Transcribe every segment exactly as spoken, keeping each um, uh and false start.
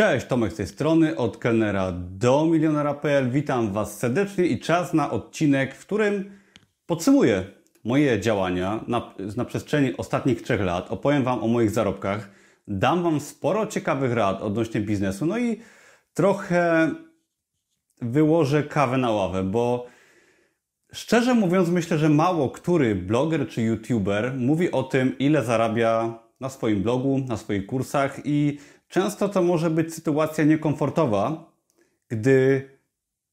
Cześć, Tomek z tej strony, od Kelnera do milionera kropka p l. Witam Was serdecznie i czas na odcinek, w którym podsumuję moje działania na, na przestrzeni ostatnich trzech lat. Opowiem Wam o moich zarobkach, dam Wam sporo ciekawych rad odnośnie biznesu, no i trochę wyłożę kawę na ławę, bo szczerze mówiąc myślę, że mało który bloger czy youtuber mówi o tym, ile zarabia na swoim blogu, na swoich kursach i często to może być sytuacja niekomfortowa, gdy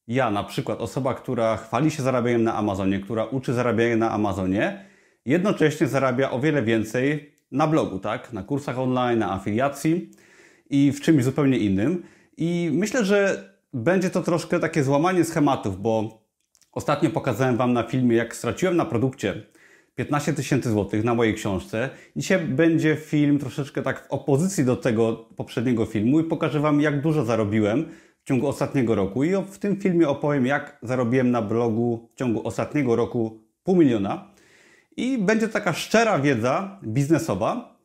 ja, na przykład osoba, która chwali się zarabianiem na Amazonie, która uczy zarabiania na Amazonie, jednocześnie zarabia o wiele więcej na blogu, tak? Na kursach online, na afiliacji i w czymś zupełnie innym. I myślę, że będzie to troszkę takie złamanie schematów, bo ostatnio pokazałem Wam na filmie, jak straciłem na produkcie piętnaście tysięcy złotych na mojej książce. Dzisiaj będzie film troszeczkę tak w opozycji do tego poprzedniego filmu i pokażę Wam, jak dużo zarobiłem w ciągu ostatniego roku. I w tym filmie opowiem, jak zarobiłem na blogu w ciągu ostatniego roku pół miliona. I będzie taka szczera wiedza biznesowa.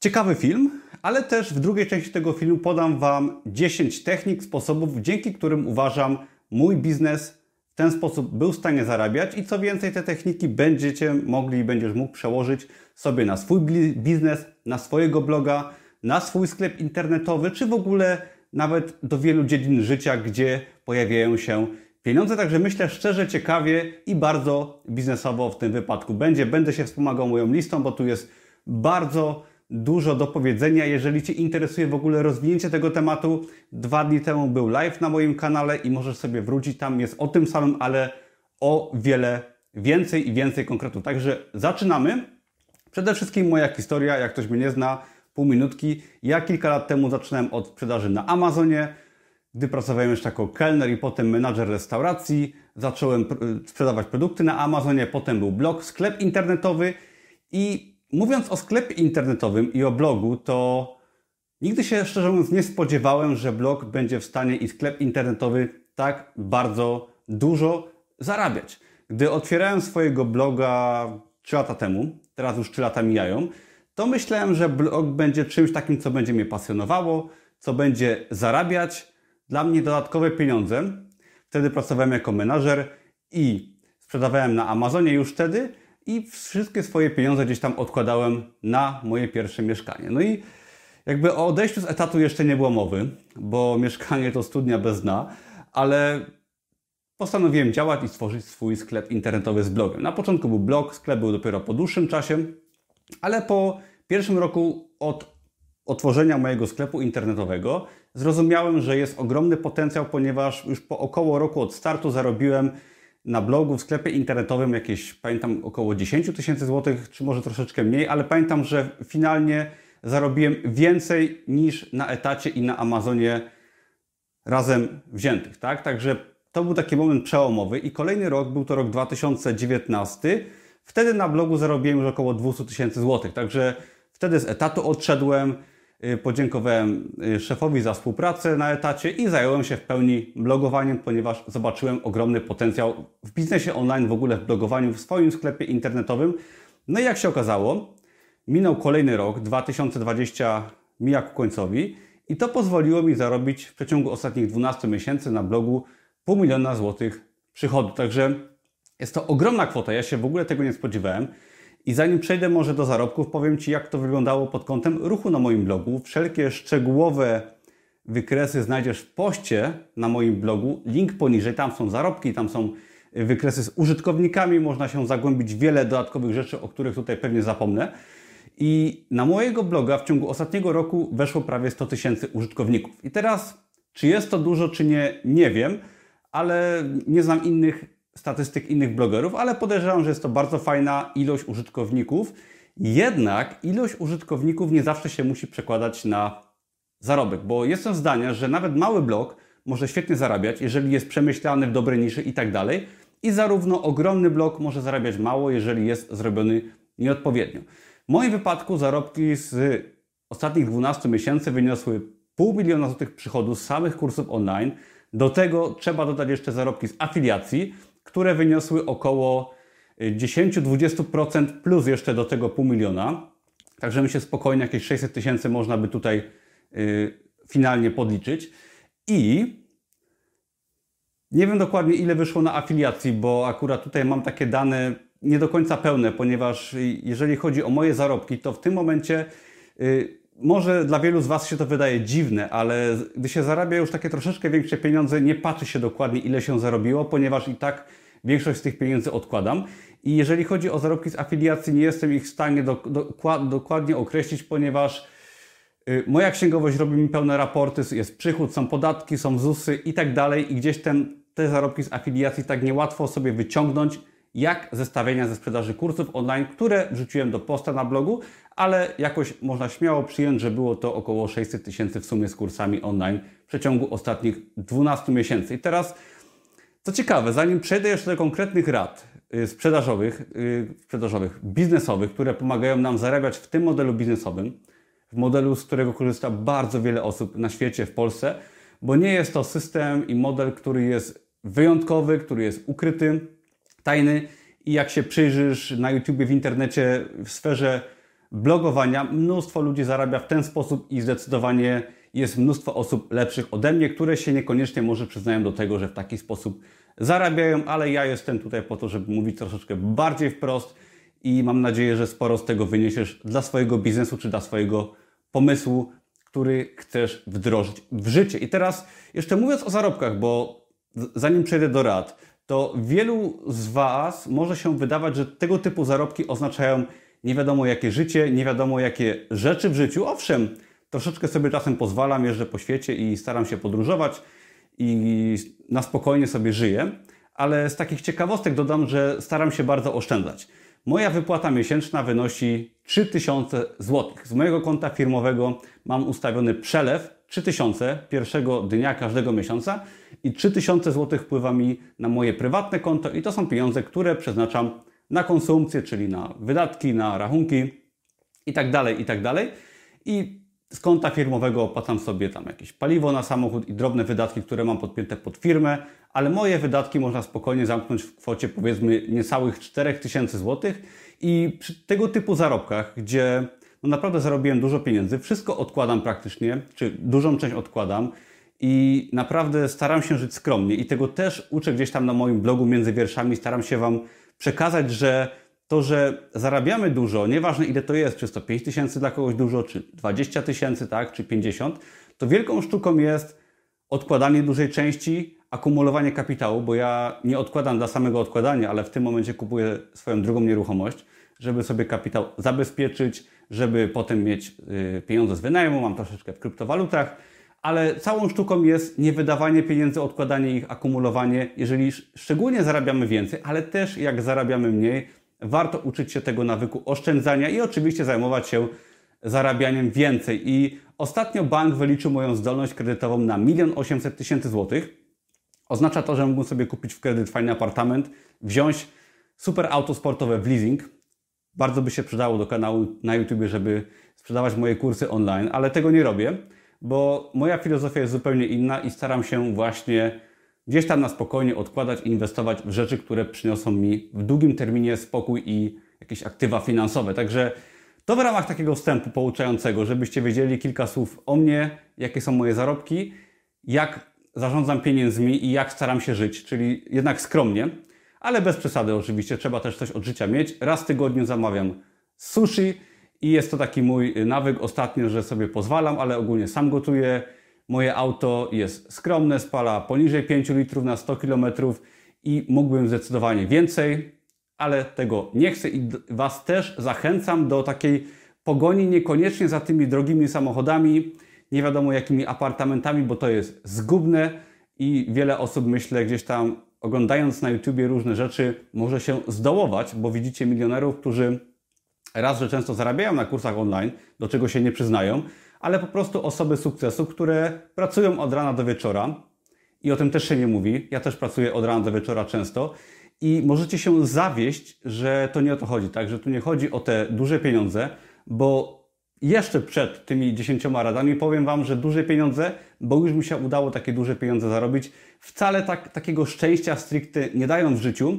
Ciekawy film, ale też w drugiej części tego filmu podam Wam dziesięć technik, sposobów, dzięki którym uważam mój biznes w ten sposób był w stanie zarabiać i co więcej, te techniki będziecie mogli i będziesz mógł przełożyć sobie na swój biznes, na swojego bloga, na swój sklep internetowy, czy w ogóle nawet do wielu dziedzin życia, gdzie pojawiają się pieniądze. Także myślę szczerze, ciekawie i bardzo biznesowo w tym wypadku będzie. Będę się wspomagał moją listą, bo tu jest bardzo dużo do powiedzenia. Jeżeli Cię interesuje w ogóle rozwinięcie tego tematu, dwa dni temu był live na moim kanale i możesz sobie wrócić. Tam jest o tym samym, ale o wiele więcej i więcej konkretów. Także zaczynamy. Przede wszystkim moja historia, jak ktoś mnie nie zna, pół minutki. Ja kilka lat temu zaczynałem od sprzedaży na Amazonie, gdy pracowałem jeszcze jako kelner i potem menadżer restauracji. Zacząłem sprzedawać produkty na Amazonie, potem był blog, sklep internetowy i mówiąc o sklepie internetowym i o blogu, to nigdy się, szczerze mówiąc, nie spodziewałem, że blog będzie w stanie i sklep internetowy tak bardzo dużo zarabiać. Gdy otwierałem swojego bloga trzy lata temu, teraz już trzy lata mijają, to myślałem, że blog będzie czymś takim, co będzie mnie pasjonowało, co będzie zarabiać dla mnie dodatkowe pieniądze. Wtedy pracowałem jako menadżer i sprzedawałem na Amazonie już wtedy, i wszystkie swoje pieniądze gdzieś tam odkładałem na moje pierwsze mieszkanie. No i jakby o odejściu z etatu jeszcze nie było mowy, bo mieszkanie to studnia bez dna, ale postanowiłem działać i stworzyć swój sklep internetowy z blogiem. Na początku był blog, sklep był dopiero po dłuższym czasie, ale po pierwszym roku od otworzenia mojego sklepu internetowego zrozumiałem, że jest ogromny potencjał, ponieważ już po około roku od startu zarobiłem na blogu, w sklepie internetowym jakieś, pamiętam, około dziesięć tysięcy złotych, czy może troszeczkę mniej, ale pamiętam, że finalnie zarobiłem więcej niż na etacie i na Amazonie razem wziętych, tak? Także to był taki moment przełomowy i kolejny rok był to rok dwa tysiące dziewiętnasty. Wtedy na blogu zarobiłem już około dwieście tysięcy złotych, także wtedy z etatu odszedłem, podziękowałem szefowi za współpracę na etacie i zająłem się w pełni blogowaniem, ponieważ zobaczyłem ogromny potencjał w biznesie online, w ogóle w blogowaniu, w swoim sklepie internetowym. No i jak się okazało, minął kolejny rok, dwa tysiące dwudziesty mija ku końcowi i to pozwoliło mi zarobić w przeciągu ostatnich dwunastu miesięcy na blogu pół miliona złotych przychodu. Także jest to ogromna kwota, ja się w ogóle tego nie spodziewałem. I zanim przejdę może do zarobków, powiem Ci, jak to wyglądało pod kątem ruchu na moim blogu. Wszelkie szczegółowe wykresy znajdziesz w poście na moim blogu. Link poniżej, tam są zarobki, tam są wykresy z użytkownikami. Można się zagłębić w wiele dodatkowych rzeczy, o których tutaj pewnie zapomnę. I na mojego bloga w ciągu ostatniego roku weszło prawie sto tysięcy użytkowników. I teraz, czy jest to dużo, czy nie, nie wiem, ale nie znam innych statystyk innych blogerów, ale podejrzewam, że jest to bardzo fajna ilość użytkowników. Jednak ilość użytkowników nie zawsze się musi przekładać na zarobek, bo jestem zdania, że nawet mały blog może świetnie zarabiać, jeżeli jest przemyślany w dobre niszy i tak dalej. I zarówno ogromny blog może zarabiać mało, jeżeli jest zrobiony nieodpowiednio. W moim wypadku zarobki z ostatnich dwunastu miesięcy wyniosły pół miliona złotych przychodu z samych kursów online. Do tego trzeba dodać jeszcze zarobki z afiliacji, które wyniosły około dziesięć do dwudziestu procent plus jeszcze do tego pół miliona. Także myślę spokojnie, jakieś sześćset tysięcy można by tutaj yy, finalnie podliczyć. I nie wiem dokładnie, ile wyszło na afiliacji, bo akurat tutaj mam takie dane nie do końca pełne, ponieważ jeżeli chodzi o moje zarobki, to w tym momencie yy, może dla wielu z Was się to wydaje dziwne, ale gdy się zarabia już takie troszeczkę większe pieniądze, nie patrzy się dokładnie, ile się zarobiło, ponieważ i tak większość z tych pieniędzy odkładam. I jeżeli chodzi o zarobki z afiliacji, nie jestem ich w stanie do, do, dokładnie określić, ponieważ yy, moja księgowość robi mi pełne raporty, jest przychód, są podatki, są ZUSy i tak dalej. I gdzieś ten, te zarobki z afiliacji tak niełatwo sobie wyciągnąć, jak zestawienia ze sprzedaży kursów online, które wrzuciłem do posta na blogu, ale jakoś można śmiało przyjąć, że było to około sześćset tysięcy w sumie z kursami online w przeciągu ostatnich dwunastu miesięcy. I teraz, co ciekawe, zanim przejdę jeszcze do konkretnych rad sprzedażowych, sprzedażowych, biznesowych, które pomagają nam zarabiać w tym modelu biznesowym, w modelu, z którego korzysta bardzo wiele osób na świecie, w Polsce, bo nie jest to system i model, który jest wyjątkowy, który jest ukryty, tajny i jak się przyjrzysz na YouTubie, w internecie, w sferze blogowania, mnóstwo ludzi zarabia w ten sposób i zdecydowanie jest mnóstwo osób lepszych ode mnie, które się niekoniecznie może przyznają do tego, że w taki sposób zarabiają, ale ja jestem tutaj po to, żeby mówić troszeczkę bardziej wprost i mam nadzieję, że sporo z tego wyniesiesz dla swojego biznesu czy dla swojego pomysłu, który chcesz wdrożyć w życie. I teraz jeszcze mówiąc o zarobkach, bo zanim przejdę do rad, to wielu z Was może się wydawać, że tego typu zarobki oznaczają nie wiadomo jakie życie, nie wiadomo jakie rzeczy w życiu. Owszem, troszeczkę sobie czasem pozwalam, jeżdżę po świecie i staram się podróżować i na spokojnie sobie żyję, ale z takich ciekawostek dodam, że staram się bardzo oszczędzać. Moja wypłata miesięczna wynosi trzy tysiące złotych. Z mojego konta firmowego mam ustawiony przelew trzy tysiące pierwszego dnia każdego miesiąca i trzy tysiące złotych wpływa mi na moje prywatne konto i to są pieniądze, które przeznaczam na konsumpcję, czyli na wydatki, na rachunki i tak dalej, i tak dalej. I z konta firmowego opłacam sobie tam jakieś paliwo na samochód i drobne wydatki, które mam podpięte pod firmę, ale moje wydatki można spokojnie zamknąć w kwocie powiedzmy niecałych czterech tysięcy złotych i przy tego typu zarobkach, gdzie no naprawdę zarobiłem dużo pieniędzy, wszystko odkładam praktycznie, czy dużą część odkładam i naprawdę staram się żyć skromnie i tego też uczę gdzieś tam na moim blogu między wierszami, staram się Wam przekazać, że to, że zarabiamy dużo, nieważne ile to jest, czy sto pięć tysięcy dla kogoś dużo, czy dwadzieścia tysięcy, tak, czy pięćdziesiąt, to wielką sztuką jest odkładanie dużej części, akumulowanie kapitału, bo ja nie odkładam dla samego odkładania, ale w tym momencie kupuję swoją drugą nieruchomość, żeby sobie kapitał zabezpieczyć, żeby potem mieć pieniądze z wynajmu, mam troszeczkę w kryptowalutach, ale całą sztuką jest nie wydawanie pieniędzy, odkładanie ich, akumulowanie, jeżeli szczególnie zarabiamy więcej, ale też jak zarabiamy mniej, warto uczyć się tego nawyku oszczędzania i oczywiście zajmować się zarabianiem więcej. I ostatnio bank wyliczył moją zdolność kredytową na milion osiemset tysięcy złotych. Oznacza to, że mógłbym sobie kupić w kredyt fajny apartament, wziąć super auto sportowe w leasing. Bardzo by się przydało do kanału na YouTubie, żeby sprzedawać moje kursy online, ale tego nie robię, bo moja filozofia jest zupełnie inna i staram się właśnie gdzieś tam na spokojnie odkładać i inwestować w rzeczy, które przyniosą mi w długim terminie spokój i jakieś aktywa finansowe. Także to w ramach takiego wstępu pouczającego, żebyście wiedzieli kilka słów o mnie, jakie są moje zarobki, jak zarządzam pieniędzmi i jak staram się żyć, czyli jednak skromnie, ale bez przesady oczywiście, trzeba też coś od życia mieć. Raz w tygodniu zamawiam sushi i jest to taki mój nawyk ostatnio, że sobie pozwalam, ale ogólnie sam gotuję. Moje auto jest skromne, spala poniżej pięciu litrów na sto kilometrów i mógłbym zdecydowanie więcej, ale tego nie chcę i Was też zachęcam do takiej pogoni niekoniecznie za tymi drogimi samochodami, nie wiadomo jakimi apartamentami, bo to jest zgubne i wiele osób, myślę, gdzieś tam oglądając na YouTubie różne rzeczy może się zdołować, bo widzicie milionerów, którzy raz, że często zarabiają na kursach online, do czego się nie przyznają, ale po prostu osoby sukcesu, które pracują od rana do wieczora i o tym też się nie mówi. Ja też pracuję od rana do wieczora często i możecie się zawieść, że to nie o to chodzi, tak? Że tu nie chodzi o te duże pieniądze, bo jeszcze przed tymi dziesięcioma radami powiem Wam, że duże pieniądze, bo już mi się udało takie duże pieniądze zarobić, wcale tak, takiego szczęścia stricte nie dają w życiu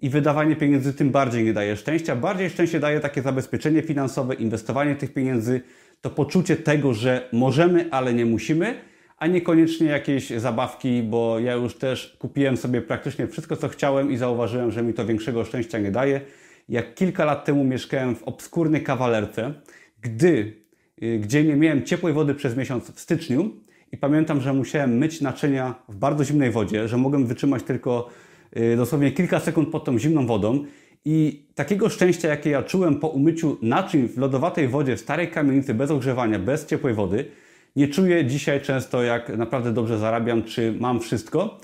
i wydawanie pieniędzy tym bardziej nie daje szczęścia. Bardziej szczęście daje takie zabezpieczenie finansowe, inwestowanie tych pieniędzy, to poczucie tego, że możemy, ale nie musimy, a niekoniecznie jakieś zabawki, bo ja już też kupiłem sobie praktycznie wszystko, co chciałem i zauważyłem, że mi to większego szczęścia nie daje. Jak kilka lat temu mieszkałem w obskurnej kawalerce, gdy, gdzie nie miałem ciepłej wody przez miesiąc w styczniu i pamiętam, że musiałem myć naczynia w bardzo zimnej wodzie, że mogłem wytrzymać tylko dosłownie kilka sekund pod tą zimną wodą i takiego szczęścia, jakie ja czułem po umyciu naczyń w lodowatej wodzie w starej kamienicy bez ogrzewania, bez ciepłej wody, nie czuję dzisiaj często, jak naprawdę dobrze zarabiam, czy mam wszystko.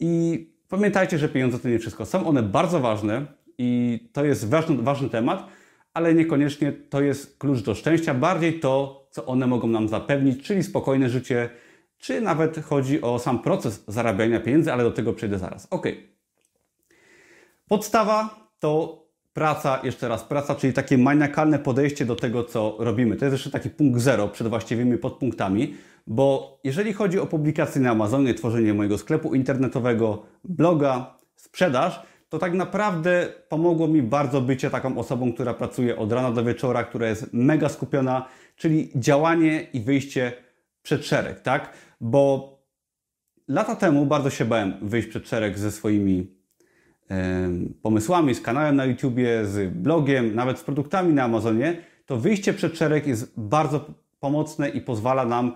I pamiętajcie, że pieniądze to nie wszystko. Są one bardzo ważne i to jest ważny, ważny temat, ale niekoniecznie to jest klucz do szczęścia. Bardziej to, co one mogą nam zapewnić, czyli spokojne życie, czy nawet chodzi o sam proces zarabiania pieniędzy, ale do tego przejdę zaraz. Ok. Podstawa to praca, jeszcze raz praca, czyli takie maniakalne podejście do tego, co robimy. To jest jeszcze taki punkt zero przed właściwymi podpunktami, bo jeżeli chodzi o publikacje na Amazonie, tworzenie mojego sklepu internetowego, bloga, sprzedaż, to tak naprawdę pomogło mi bardzo bycie taką osobą, która pracuje od rana do wieczora, która jest mega skupiona, czyli działanie i wyjście przed szereg, tak? Bo lata temu bardzo się bałem wyjść przed szereg ze swoimi pomysłami, z kanałem na YouTubie, z blogiem, nawet z produktami na Amazonie, to wyjście przed szereg jest bardzo pomocne i pozwala nam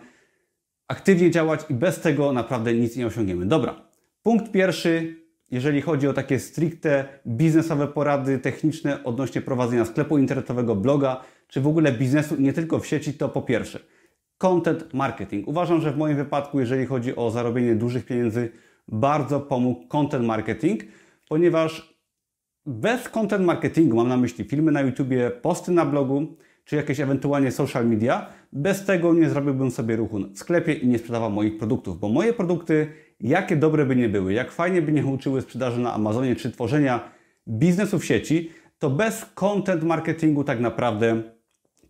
aktywnie działać i bez tego naprawdę nic nie osiągniemy. Dobra, punkt pierwszy, jeżeli chodzi o takie stricte biznesowe porady techniczne odnośnie prowadzenia sklepu internetowego, bloga, czy w ogóle biznesu, nie tylko w sieci, to po pierwsze content marketing. Uważam, że w moim wypadku, jeżeli chodzi o zarobienie dużych pieniędzy, bardzo pomógł content marketing, ponieważ bez content marketingu, mam na myśli filmy na YouTubie, posty na blogu, czy jakieś ewentualnie social media, bez tego nie zrobiłbym sobie ruchu w sklepie i nie sprzedawał moich produktów, bo moje produkty, jakie dobre by nie były, jak fajnie by nie uczyły sprzedaży na Amazonie, czy tworzenia biznesu w sieci, to bez content marketingu tak naprawdę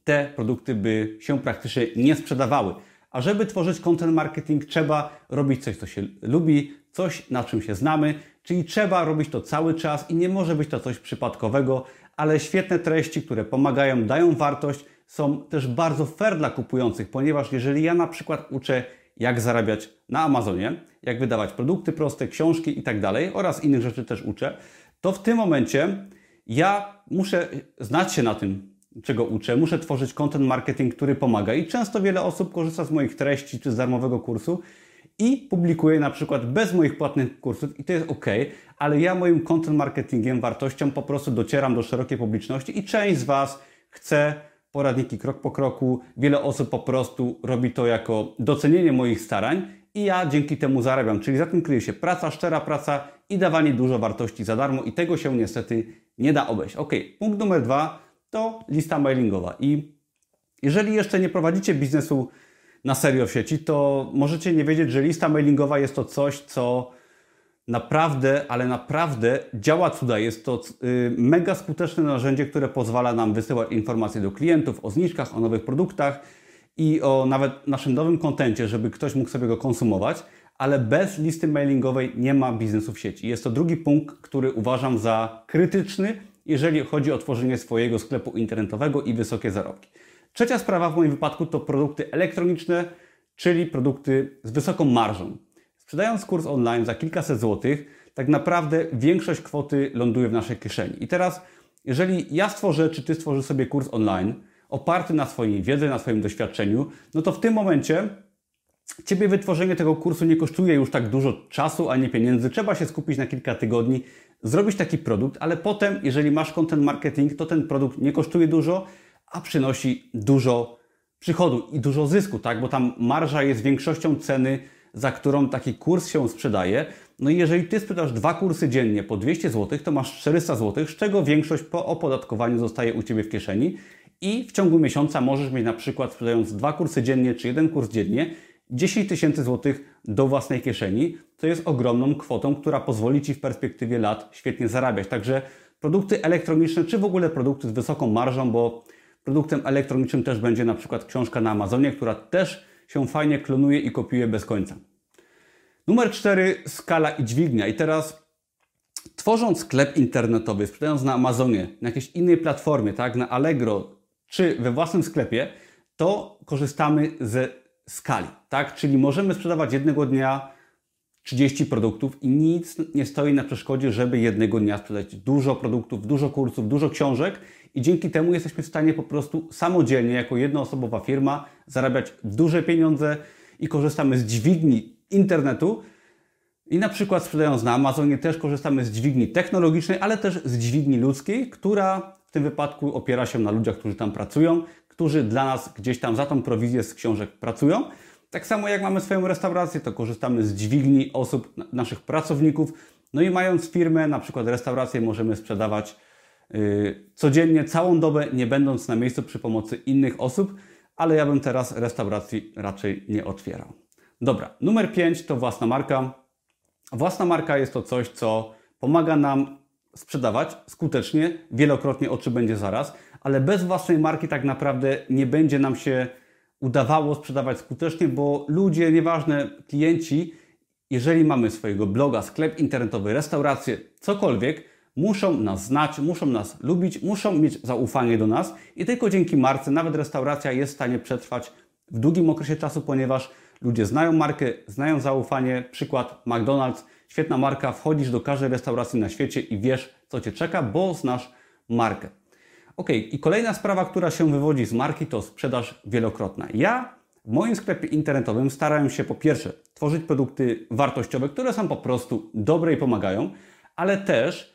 te produkty by się praktycznie nie sprzedawały. A żeby tworzyć content marketing, trzeba robić coś, co się lubi, coś, na czym się znamy, czyli trzeba robić to cały czas i nie może być to coś przypadkowego, ale świetne treści, które pomagają, dają wartość, są też bardzo fair dla kupujących, ponieważ jeżeli ja na przykład uczę, jak zarabiać na Amazonie, jak wydawać produkty proste, książki i tak dalej, oraz innych rzeczy też uczę, to w tym momencie ja muszę znać się na tym, czego uczę, muszę tworzyć content marketing, który pomaga i często wiele osób korzysta z moich treści czy z darmowego kursu, i publikuję na przykład bez moich płatnych kursów i to jest ok, ale ja moim content marketingiem, wartością po prostu docieram do szerokiej publiczności i część z Was chce poradniki krok po kroku, wiele osób po prostu robi to jako docenienie moich starań i ja dzięki temu zarabiam, czyli za tym kryje się praca, szczera praca i dawanie dużo wartości za darmo i tego się niestety nie da obejść. Ok, punkt numer dwa to lista mailingowa i jeżeli jeszcze nie prowadzicie biznesu na serio w sieci, to możecie nie wiedzieć, że lista mailingowa jest to coś, co naprawdę, ale naprawdę działa cuda. Jest to mega skuteczne narzędzie, które pozwala nam wysyłać informacje do klientów o zniżkach, o nowych produktach i o nawet naszym nowym kontencie, żeby ktoś mógł sobie go konsumować, ale bez listy mailingowej nie ma biznesu w sieci. Jest to drugi punkt, który uważam za krytyczny, jeżeli chodzi o tworzenie swojego sklepu internetowego i wysokie zarobki. Trzecia sprawa w moim wypadku to produkty elektroniczne, czyli produkty z wysoką marżą. Sprzedając kurs online za kilkaset złotych, tak naprawdę większość kwoty ląduje w naszej kieszeni. I teraz, jeżeli ja stworzę, czy Ty stworzysz sobie kurs online, oparty na swojej wiedzy, na swoim doświadczeniu, no to w tym momencie Ciebie wytworzenie tego kursu nie kosztuje już tak dużo czasu, ani pieniędzy. Trzeba się skupić na kilka tygodni, zrobić taki produkt, ale potem, jeżeli masz content marketing, to ten produkt nie kosztuje dużo, a przynosi dużo przychodu i dużo zysku, tak? Bo tam marża jest większością ceny, za którą taki kurs się sprzedaje. No i jeżeli Ty sprzedasz dwa kursy dziennie po dwieście złotych, to masz czterysta złotych, z czego większość po opodatkowaniu zostaje u Ciebie w kieszeni i w ciągu miesiąca możesz mieć na przykład sprzedając dwa kursy dziennie czy jeden kurs dziennie dziesięć tysięcy złotych do własnej kieszeni. To jest ogromną kwotą, która pozwoli Ci w perspektywie lat świetnie zarabiać. Także produkty elektroniczne czy w ogóle produkty z wysoką marżą, bo produktem elektronicznym też będzie na przykład książka na Amazonie, która też się fajnie klonuje i kopiuje bez końca. Numer cztery, skala i dźwignia. I teraz tworząc sklep internetowy, sprzedając na Amazonie, na jakiejś innej platformie, tak, na Allegro, czy we własnym sklepie, to korzystamy ze skali, tak? Czyli możemy sprzedawać jednego dnia trzydzieści produktów i nic nie stoi na przeszkodzie, żeby jednego dnia sprzedać dużo produktów, dużo kursów, dużo książek i dzięki temu jesteśmy w stanie po prostu samodzielnie, jako jednoosobowa firma, zarabiać duże pieniądze i korzystamy z dźwigni internetu i na przykład sprzedając na Amazonie też korzystamy z dźwigni technologicznej, ale też z dźwigni ludzkiej, która w tym wypadku opiera się na ludziach, którzy tam pracują, którzy dla nas gdzieś tam za tą prowizję z książek pracują. Tak samo jak mamy swoją restaurację, to korzystamy z dźwigni osób, naszych pracowników. No i mając firmę, na przykład restaurację, możemy sprzedawać yy, codziennie, całą dobę, nie będąc na miejscu przy pomocy innych osób, ale ja bym teraz restauracji raczej nie otwierał. Dobra, numer pięć to własna marka. Własna marka jest to coś, co pomaga nam sprzedawać skutecznie, wielokrotnie, oczy będzie zaraz, ale bez własnej marki tak naprawdę nie będzie nam się udawało sprzedawać skutecznie, bo ludzie, nieważne, klienci, jeżeli mamy swojego bloga, sklep internetowy, restaurację, cokolwiek, muszą nas znać, muszą nas lubić, muszą mieć zaufanie do nas i tylko dzięki marce nawet restauracja jest w stanie przetrwać w długim okresie czasu, ponieważ ludzie znają markę, znają zaufanie. Przykład McDonald's, świetna marka, wchodzisz do każdej restauracji na świecie i wiesz, co Cię czeka, bo znasz markę. Ok, i kolejna sprawa, która się wywodzi z marki, to sprzedaż wielokrotna. Ja w moim sklepie internetowym starałem się po pierwsze tworzyć produkty wartościowe, które są po prostu dobre i pomagają, ale też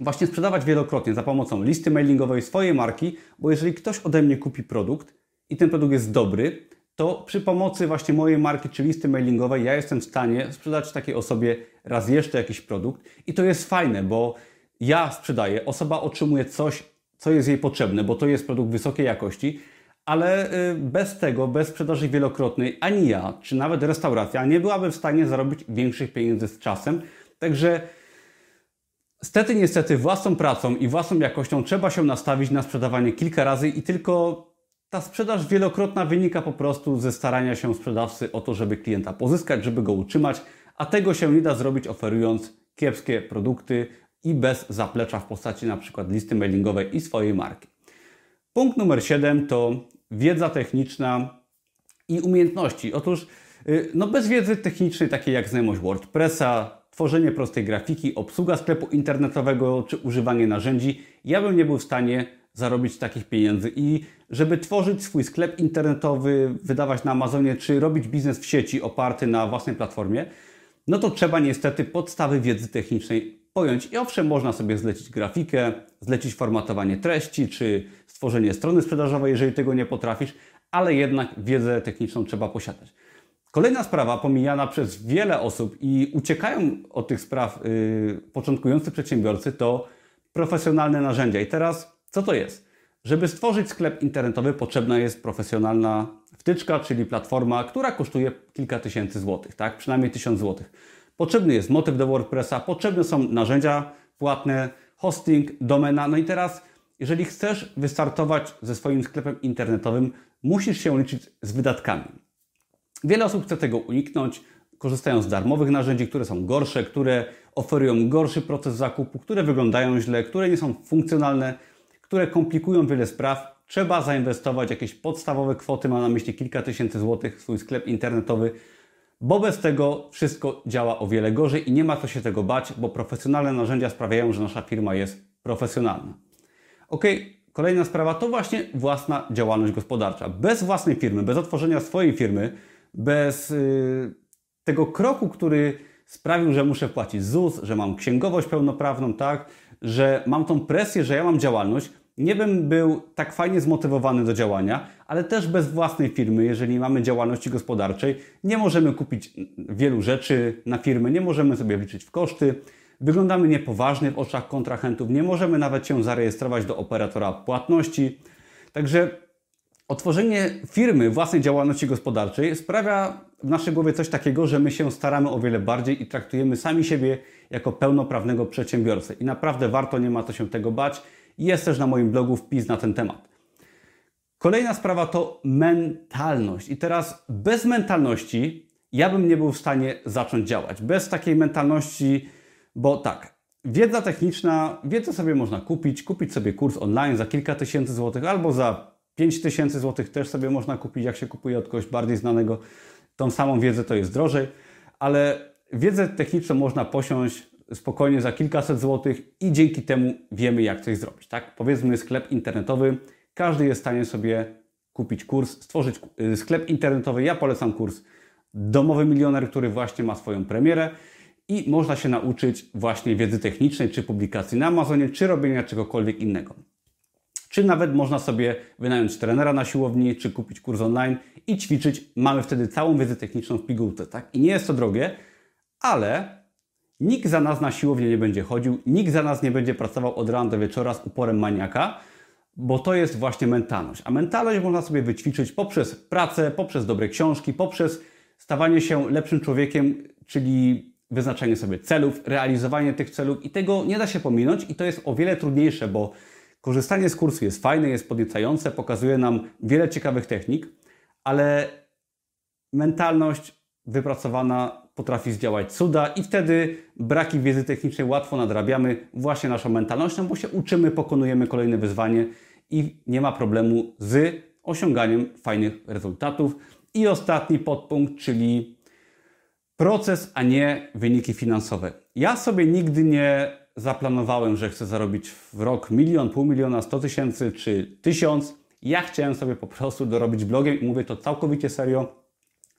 właśnie sprzedawać wielokrotnie za pomocą listy mailingowej swojej marki, bo jeżeli ktoś ode mnie kupi produkt i ten produkt jest dobry, to przy pomocy właśnie mojej marki czy listy mailingowej ja jestem w stanie sprzedać takiej osobie raz jeszcze jakiś produkt i to jest fajne, bo ja sprzedaję, osoba otrzymuje coś, co jest jej potrzebne, bo to jest produkt wysokiej jakości, ale bez tego, bez sprzedaży wielokrotnej ani ja, czy nawet restauracja nie byłaby w stanie zarobić większych pieniędzy z czasem, także stety, niestety własną pracą i własną jakością trzeba się nastawić na sprzedawanie kilka razy i tylko ta sprzedaż wielokrotna wynika po prostu ze starania się sprzedawcy o to, żeby klienta pozyskać, żeby go utrzymać, a tego się nie da zrobić oferując kiepskie produkty i bez zaplecza w postaci na przykład listy mailingowej i swojej marki. Punkt numer siedem to wiedza techniczna i umiejętności. Otóż no bez wiedzy technicznej, takiej jak znajomość WordPressa, tworzenie prostej grafiki, obsługa sklepu internetowego czy używanie narzędzi, ja bym nie był w stanie zarobić takich pieniędzy i żeby tworzyć swój sklep internetowy, wydawać na Amazonie czy robić biznes w sieci oparty na własnej platformie, no to trzeba niestety podstawy wiedzy technicznej pojąć i owszem, można sobie zlecić grafikę, zlecić formatowanie treści czy stworzenie strony sprzedażowej, jeżeli tego nie potrafisz, ale jednak wiedzę techniczną trzeba posiadać. Kolejna sprawa pomijana przez wiele osób i uciekają od tych spraw yy, początkujący przedsiębiorcy to profesjonalne narzędzia. I teraz co to jest? Żeby stworzyć sklep internetowy potrzebna jest profesjonalna wtyczka, czyli platforma, która kosztuje kilka tysięcy złotych, tak? Przynajmniej tysiąc złotych. Potrzebny jest motyw do WordPressa, potrzebne są narzędzia płatne, hosting, domena. No i teraz, jeżeli chcesz wystartować ze swoim sklepem internetowym, musisz się liczyć z wydatkami. Wiele osób chce tego uniknąć, korzystają z darmowych narzędzi, które są gorsze, które oferują gorszy proces zakupu, które wyglądają źle, które nie są funkcjonalne, które komplikują wiele spraw. Trzeba zainwestować jakieś podstawowe kwoty, mam na myśli kilka tysięcy złotych w swój sklep internetowy, bo bez tego wszystko działa o wiele gorzej i nie ma co się tego bać, bo profesjonalne narzędzia sprawiają, że nasza firma jest profesjonalna. Ok, kolejna sprawa to właśnie własna działalność gospodarcza. Bez własnej firmy, bez otworzenia swojej firmy, bez yy, tego kroku, który sprawił, że muszę płacić Z U S, że mam księgowość pełnoprawną, tak, że mam tą presję, że ja mam działalność, nie bym był tak fajnie zmotywowany do działania, ale też bez własnej firmy, jeżeli nie mamy działalności gospodarczej, nie możemy kupić wielu rzeczy na firmę, nie możemy sobie liczyć w koszty, wyglądamy niepoważnie w oczach kontrahentów, nie możemy nawet się zarejestrować do operatora płatności. Także otworzenie firmy, własnej działalności gospodarczej sprawia w naszej głowie coś takiego, że my się staramy o wiele bardziej i traktujemy sami siebie jako pełnoprawnego przedsiębiorcę. I naprawdę warto, nie ma co się tego bać. Jest też na moim blogu wpis na ten temat. Kolejna sprawa to mentalność. I teraz bez mentalności ja bym nie był w stanie zacząć działać. Bez takiej mentalności, bo tak, wiedza techniczna, wiedzę sobie można kupić, kupić sobie kurs online za kilka tysięcy złotych albo za pięć tysięcy złotych też sobie można kupić, jak się kupuje od kogoś bardziej znanego. Tą samą wiedzę to jest drożej, ale wiedzę techniczną można posiąść spokojnie za kilkaset złotych i dzięki temu wiemy, jak coś zrobić. Tak? Powiedzmy sklep internetowy, każdy jest w stanie sobie kupić kurs, stworzyć sklep internetowy. Ja polecam kurs Domowy Milioner, który właśnie ma swoją premierę i można się nauczyć właśnie wiedzy technicznej, czy publikacji na Amazonie, czy robienia czegokolwiek innego. Czy nawet można sobie wynająć trenera na siłowni, czy kupić kurs online i ćwiczyć. Mamy wtedy całą wiedzę techniczną w pigułce, tak? I nie jest to drogie, ale nikt za nas na siłownię nie będzie chodził, nikt za nas nie będzie pracował od rana do wieczora z uporem maniaka, bo to jest właśnie mentalność. A mentalność można sobie wyćwiczyć poprzez pracę, poprzez dobre książki, poprzez stawanie się lepszym człowiekiem, czyli wyznaczenie sobie celów, realizowanie tych celów i tego nie da się pominąć i to jest o wiele trudniejsze, bo korzystanie z kursu jest fajne, jest podniecające, pokazuje nam wiele ciekawych technik, ale mentalność wypracowana potrafi zdziałać cuda i wtedy braki wiedzy technicznej łatwo nadrabiamy właśnie naszą mentalnością, bo się uczymy, pokonujemy kolejne wyzwanie i nie ma problemu z osiąganiem fajnych rezultatów. I ostatni podpunkt, czyli proces, a nie wyniki finansowe. Ja sobie nigdy nie zaplanowałem, że chcę zarobić w rok milion, pół miliona, sto tysięcy czy tysiąc. Ja chciałem sobie po prostu dorobić blogiem i mówię to całkowicie serio.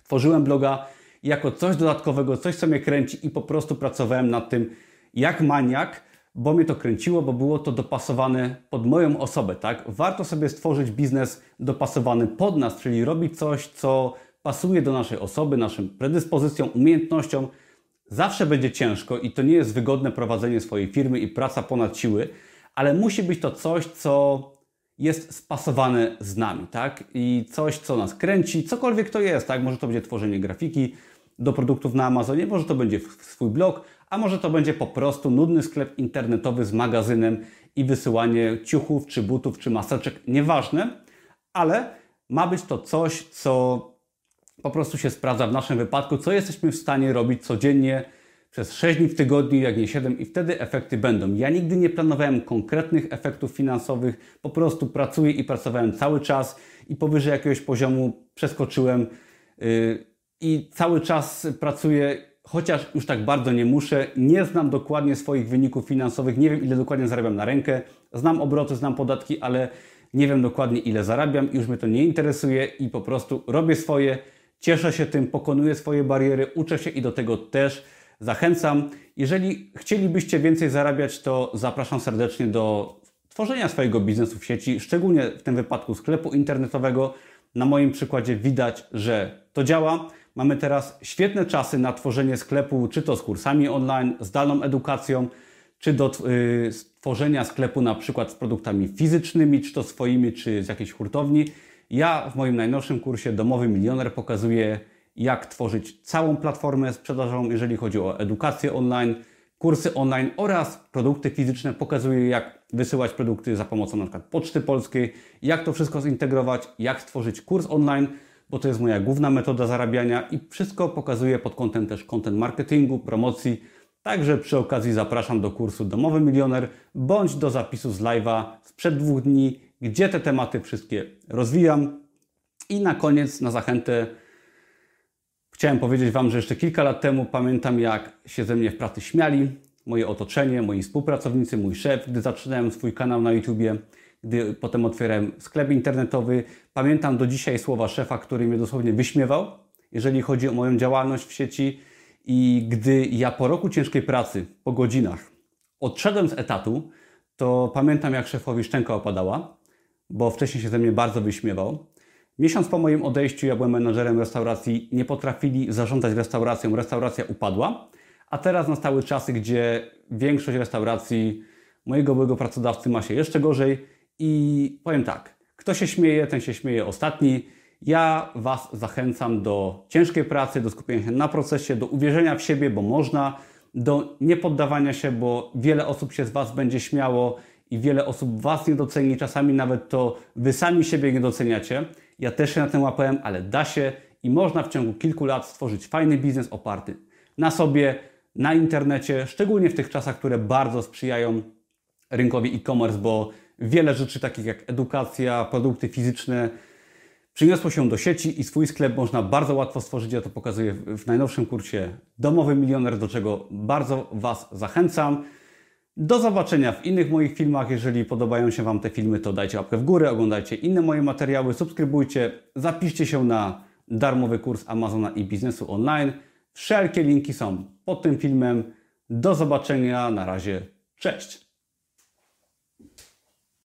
Tworzyłem bloga jako coś dodatkowego, coś co mnie kręci i po prostu pracowałem nad tym jak maniak, bo mnie to kręciło, bo było to dopasowane pod moją osobę, tak? Warto sobie stworzyć biznes dopasowany pod nas, czyli robić coś, co pasuje do naszej osoby, naszym predyspozycjom, umiejętnościom. Zawsze będzie ciężko i to nie jest wygodne prowadzenie swojej firmy i praca ponad siły, ale musi być to coś, co jest spasowane z nami, tak? I coś, co nas kręci, cokolwiek to jest, tak? Może to będzie tworzenie grafiki do produktów na Amazonie, może to będzie swój blog, a może to będzie po prostu nudny sklep internetowy z magazynem i wysyłanie ciuchów, czy butów, czy maseczek, nieważne, ale ma być to coś, co po prostu się sprawdza w naszym wypadku, co jesteśmy w stanie robić codziennie przez sześć dni w tygodniu, jak nie siedem i wtedy efekty będą. Ja nigdy nie planowałem konkretnych efektów finansowych, po prostu pracuję i pracowałem cały czas i powyżej jakiegoś poziomu przeskoczyłem yy, i cały czas pracuję, chociaż już tak bardzo nie muszę, nie znam dokładnie swoich wyników finansowych, nie wiem ile dokładnie zarabiam na rękę, znam obroty, znam podatki, ale nie wiem dokładnie ile zarabiam, już mnie to nie interesuje i po prostu robię swoje. Cieszę się tym, pokonuję swoje bariery, uczę się i do tego też zachęcam. Jeżeli chcielibyście więcej zarabiać, to zapraszam serdecznie do tworzenia swojego biznesu w sieci, szczególnie w tym wypadku sklepu internetowego. Na moim przykładzie widać, że to działa. Mamy teraz świetne czasy na tworzenie sklepu, czy to z kursami online, zdalną edukacją, czy do tworzenia sklepu na przykład z produktami fizycznymi, czy to swoimi, czy z jakiejś hurtowni. Ja w moim najnowszym kursie Domowy Milioner pokazuję, jak tworzyć całą platformę sprzedażową, jeżeli chodzi o edukację online, kursy online oraz produkty fizyczne. Pokazuję, jak wysyłać produkty za pomocą np. Poczty Polskiej, jak to wszystko zintegrować, jak stworzyć kurs online, bo to jest moja główna metoda zarabiania i wszystko pokazuję pod kątem też content marketingu, promocji. Także przy okazji zapraszam do kursu Domowy Milioner bądź do zapisu z live'a sprzed dwóch dni, gdzie te tematy wszystkie rozwijam. I na koniec, na zachętę, chciałem powiedzieć Wam, że jeszcze kilka lat temu pamiętam, jak się ze mnie w pracy śmiali, moje otoczenie, moi współpracownicy, mój szef, gdy zaczynałem swój kanał na YouTubie, gdy potem otwierałem sklep internetowy. Pamiętam do dzisiaj słowa szefa, który mnie dosłownie wyśmiewał, jeżeli chodzi o moją działalność w sieci. I gdy ja po roku ciężkiej pracy, po godzinach, odszedłem z etatu, to pamiętam, jak szefowi szczęka opadała, bo wcześniej się ze mnie bardzo wyśmiewał. Miesiąc po moim odejściu ja byłem menadżerem restauracji, nie potrafili zarządzać restauracją, restauracja upadła, a teraz nastały czasy, gdzie większość restauracji mojego byłego pracodawcy ma się jeszcze gorzej i powiem tak, kto się śmieje, ten się śmieje ostatni. Ja Was zachęcam do ciężkiej pracy, do skupienia się na procesie, do uwierzenia w siebie, bo można, do niepoddawania się, bo wiele osób się z Was będzie śmiało i wiele osób Was nie doceni, czasami nawet to Wy sami siebie nie doceniacie. Ja też się na tym łapałem, ale da się i można w ciągu kilku lat stworzyć fajny biznes oparty na sobie, na internecie, szczególnie w tych czasach, które bardzo sprzyjają rynkowi e-commerce, bo Wiele rzeczy takich jak edukacja, produkty fizyczne przyniosło się do sieci i swój sklep można bardzo łatwo stworzyć. Ja to pokazuję w najnowszym kursie Domowy Milioner, do czego bardzo Was zachęcam. Do zobaczenia w innych moich filmach. Jeżeli podobają się Wam te filmy, to dajcie łapkę w górę, oglądajcie inne moje materiały, subskrybujcie, zapiszcie się na darmowy kurs Amazona i biznesu online. Wszelkie linki są pod tym filmem. Do zobaczenia, na razie, cześć!